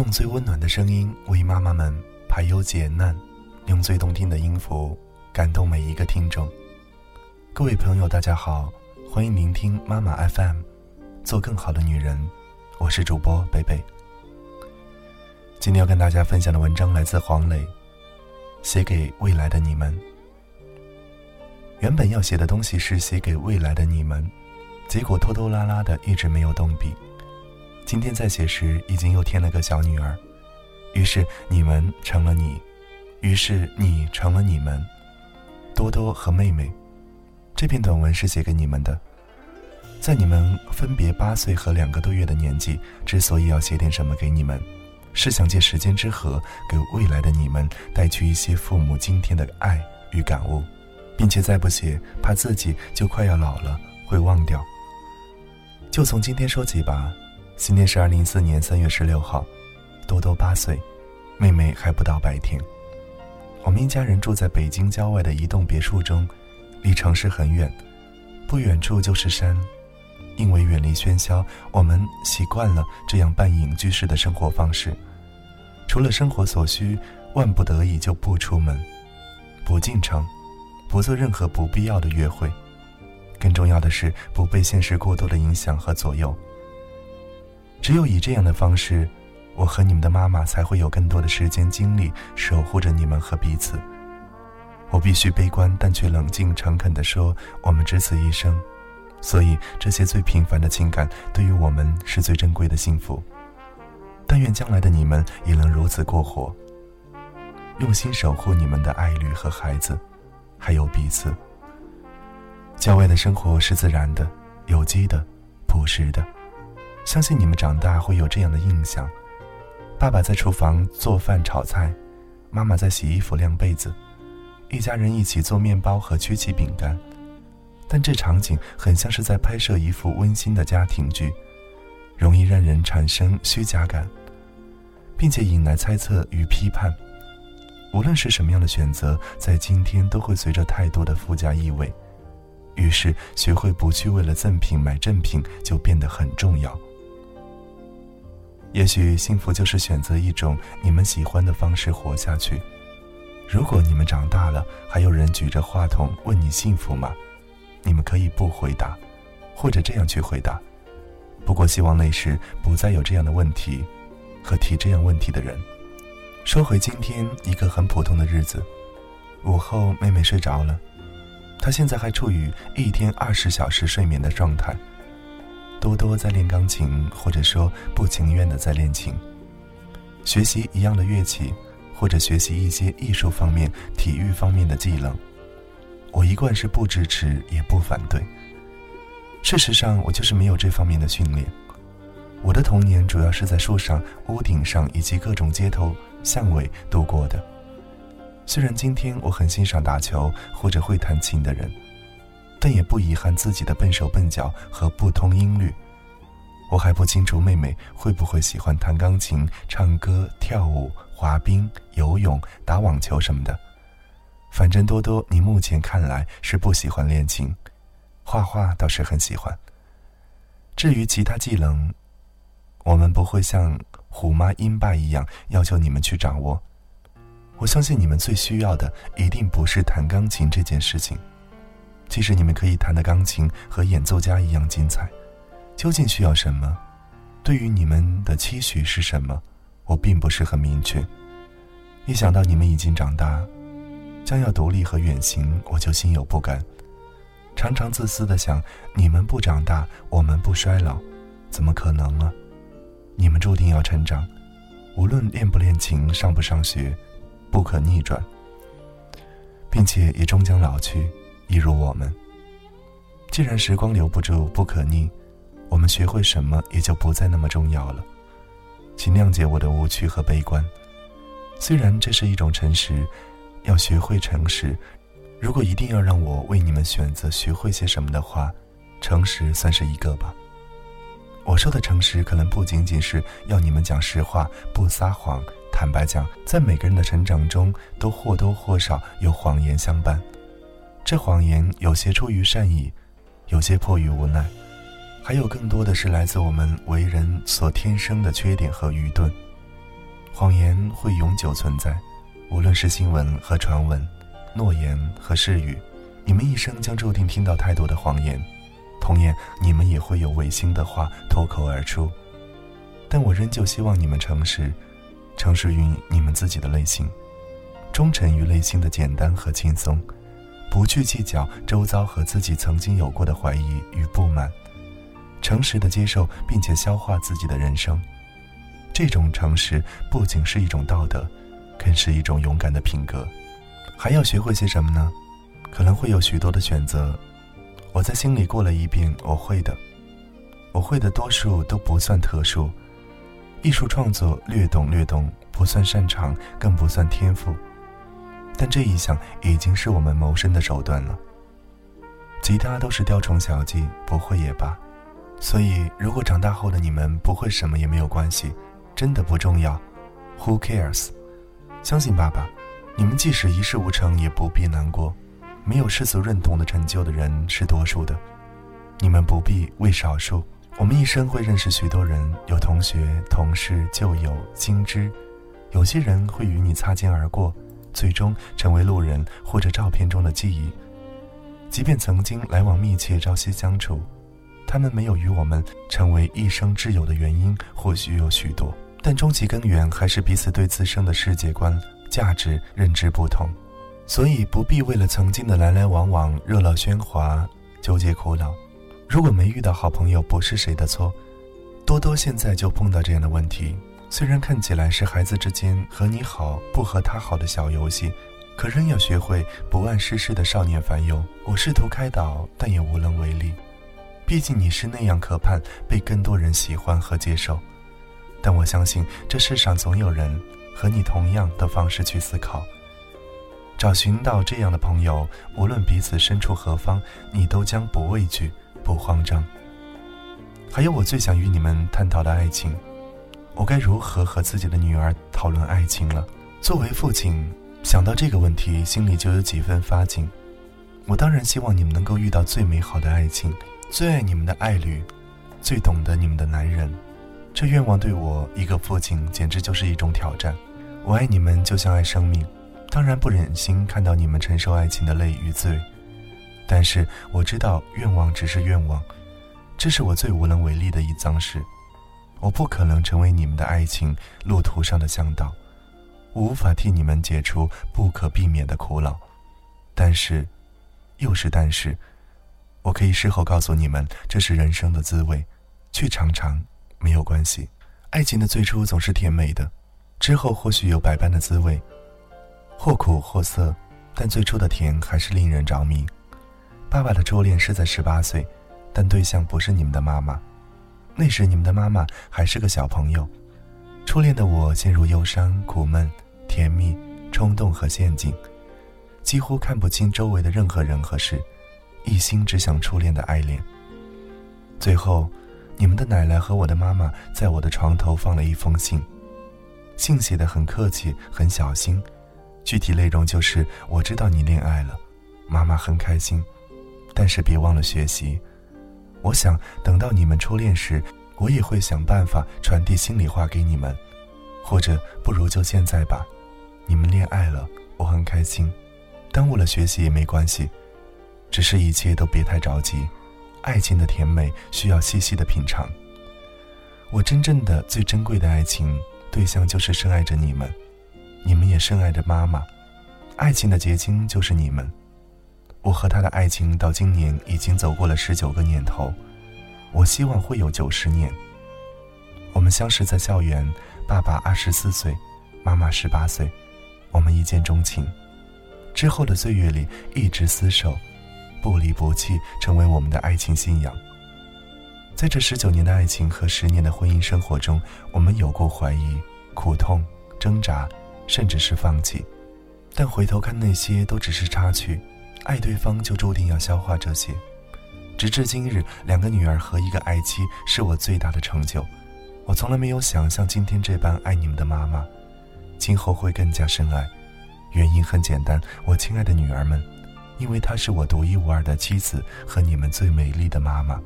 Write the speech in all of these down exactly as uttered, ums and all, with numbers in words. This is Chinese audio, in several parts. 用最温暖的声音为妈妈们排忧解难，用最动听的音符感动每一个听众。各位朋友大家好，欢迎聆听妈妈 F M， 做更好的女人，我是主播贝贝。今天要跟大家分享的文章来自黄磊，写给未来的你们。原本要写的东西是写给未来的你们，结果拖拖拉拉的一直没有动笔，今天在写时已经又添了个小女儿，于是你们成了你，于是你成了你们，多多和妹妹。这篇短文是写给你们的。在你们分别八岁和两个多月的年纪，之所以要写点什么给你们，是想借时间之河给未来的你们带去一些父母今天的爱与感悟，并且再不写怕自己就快要老了会忘掉。就从今天说起吧。今天是二零一四年三月十六号，多多八岁，妹妹还不到百天。我们一家人住在北京郊外的一栋别墅中，离城市很远，不远处就是山。因为远离喧嚣，我们习惯了这样半隐居式的生活方式，除了生活所需，万不得已就不出门，不进城，不做任何不必要的约会，更重要的是不被现实过多的影响和左右。只有以这样的方式，我和你们的妈妈才会有更多的时间精力守护着你们和彼此。我必须悲观但却冷静诚恳地说，我们只此一生，所以这些最平凡的情感对于我们是最珍贵的幸福。但愿将来的你们也能如此过活，用心守护你们的爱侣和孩子，还有彼此。郊外的生活是自然的、有机的、朴实的，相信你们长大会有这样的印象。爸爸在厨房做饭炒菜，妈妈在洗衣服晾被子，一家人一起做面包和曲奇饼干。但这场景很像是在拍摄一幅温馨的家庭剧，容易让人产生虚假感，并且引来猜测与批判。无论是什么样的选择，在今天都会随着太多的附加意味，于是学会不去为了赠品买正品就变得很重要。也许幸福就是选择一种你们喜欢的方式活下去。如果你们长大了，还有人举着话筒问你幸福吗？你们可以不回答，或者这样去回答。不过希望那时不再有这样的问题和提这样问题的人。说回今天一个很普通的日子，午后妹妹睡着了，她现在还处于一天二十小时睡眠的状态。多多在练钢琴，或者说不情愿的在练琴，学习一样的乐器，或者学习一些艺术方面、体育方面的技能。我一贯是不支持也不反对，事实上我就是没有这方面的训练。我的童年主要是在树上、屋顶上以及各种街头巷尾度过的。虽然今天我很欣赏打球或者会弹琴的人，但也不遗憾自己的笨手笨脚和不通音律。我还不清楚妹妹会不会喜欢弹钢琴、唱歌、跳舞、滑冰、游泳、打网球什么的。反正多多你目前看来是不喜欢练琴，画画倒是很喜欢。至于其他技能，我们不会像虎妈鹰爸一样要求你们去掌握。我相信你们最需要的一定不是弹钢琴这件事情，其实你们可以弹的钢琴和演奏家一样精彩。究竟需要什么，对于你们的期许是什么，我并不是很明确。一想到你们已经长大，将要独立和远行，我就心有不甘，常常自私地想，你们不长大，我们不衰老，怎么可能啊？你们注定要成长，无论练不练琴，上不上学，不可逆转，并且也终将老去，一如我们。既然时光留不住，不可逆，我们学会什么也就不再那么重要了。请谅解我的无趣和悲观，虽然这是一种诚实，要学会诚实。如果一定要让我为你们选择学会些什么的话，诚实算是一个吧。我说的诚实可能不仅仅是要你们讲实话，不撒谎。坦白讲，在每个人的成长中都或多或少有谎言相伴，这谎言有些出于善意，有些迫于无奈，还有更多的是来自我们为人所天生的缺点和愚钝。谎言会永久存在，无论是新闻和传闻，诺言和誓语，你们一生将注定听到太多的谎言，同样你们也会有违心的话脱口而出。但我仍旧希望你们诚实，诚实于你们自己的内心，忠诚于内心的简单和轻松，不去计较周遭和自己曾经有过的怀疑与不满，诚实地接受并且消化自己的人生。这种诚实不仅是一种道德，更是一种勇敢的品格。还要学会些什么呢？可能会有许多的选择，我在心里过了一遍，我会的我会的多数都不算特殊，艺术创作略懂略懂，不算擅长，更不算天赋，但这一项已经是我们谋生的手段了。其他都是雕虫小技，不会也罢。所以如果长大后的你们不会什么也没有关系，真的不重要， Who cares。 相信爸爸，你们即使一事无成也不必难过，没有世俗认同的成就的人是多数的，你们不必为少数。我们一生会认识许多人，有同学、同事、旧友、新知，有些人会与你擦肩而过，最终成为路人或者照片中的记忆。即便曾经来往密切、朝夕相处，他们没有与我们成为一生挚友的原因或许有许多，但终其根源还是彼此对自身的世界观、价值认知不同。所以不必为了曾经的来来往往、热闹喧哗纠结苦恼。如果没遇到好朋友不是谁的错，多多现在就碰到这样的问题，虽然看起来是孩子之间和你好不和他好的小游戏，可仍要学会不谙世事的少年烦忧。我试图开导，但也无能为力，毕竟你是那样可盼被更多人喜欢和接受。但我相信这世上总有人和你同样的方式去思考，找寻到这样的朋友，无论彼此身处何方，你都将不畏惧不慌张。还有我最想与你们探讨的爱情，我该如何和自己的女儿讨论爱情了。作为父亲，想到这个问题心里就有几分发紧。我当然希望你们能够遇到最美好的爱情，最爱你们的爱侣，最懂得你们的男人。这愿望对我一个父亲简直就是一种挑战。我爱你们就像爱生命，当然不忍心看到你们承受爱情的累与罪，但是我知道愿望只是愿望，这是我最无能为力的一桩事。我不可能成为你们的爱情路途上的向导，我无法替你们解除不可避免的苦恼。但是又是但是，我可以事后告诉你们，这是人生的滋味，去尝尝没有关系。爱情的最初总是甜美的，之后或许有百般的滋味，或苦或涩，但最初的甜还是令人着迷。爸爸的初恋是在十八岁，但对象不是你们的妈妈，那时你们的妈妈还是个小朋友。初恋的我陷入忧伤、苦闷、甜蜜、冲动和陷阱，几乎看不清周围的任何人和事，一心只想初恋的爱恋。最后你们的奶奶和我的妈妈在我的床头放了一封信，信写得很客气很小心，具体内容就是：我知道你恋爱了，妈妈很开心，但是别忘了学习。我想等到你们初恋时，我也会想办法传递心里话给你们，或者不如就现在吧，你们恋爱了，我很开心，耽误了学习也没关系，只是一切都别太着急，爱情的甜美需要细细的品尝。我真正的最珍贵的爱情对象就是深爱着你们，你们也深爱着妈妈，爱情的结晶就是你们。我和他的爱情到今年已经走过了十九个年头，我希望会有九十年。我们相识在校园，爸爸二十四岁，妈妈十八岁，我们一见钟情。之后的岁月里一直厮守，不离不弃，成为我们的爱情信仰。在这十九年的爱情和十年的婚姻生活中，我们有过怀疑、苦痛、挣扎，甚至是放弃，但回头看那些都只是插曲。爱对方就注定要消化这些，直至今日，两个女儿和一个爱妻是我最大的成就。我从来没有想像今天这般爱你们的妈妈，今后会更加深爱。原因很简单，我亲爱的女儿们，因为她是我独一无二的妻子和你们最美丽的妈妈。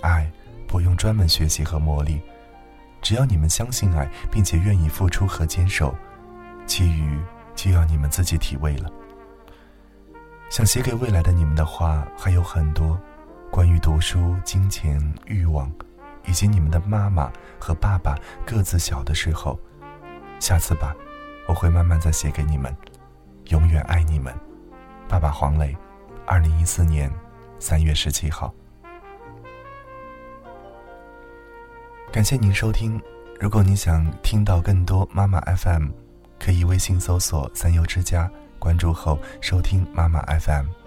爱不用专门学习和磨砺，只要你们相信爱，并且愿意付出和坚守，其余就要你们自己体味了。想写给未来的你们的话还有很多，关于读书、金钱、欲望，以及你们的妈妈和爸爸各自小的时候。下次吧，我会慢慢再写给你们。永远爱你们，爸爸黄磊，二零一四年三月十七号。感谢您收听，如果你想听到更多妈妈 F M， 可以微信搜索“三优之家”，关注后收听妈妈 F M。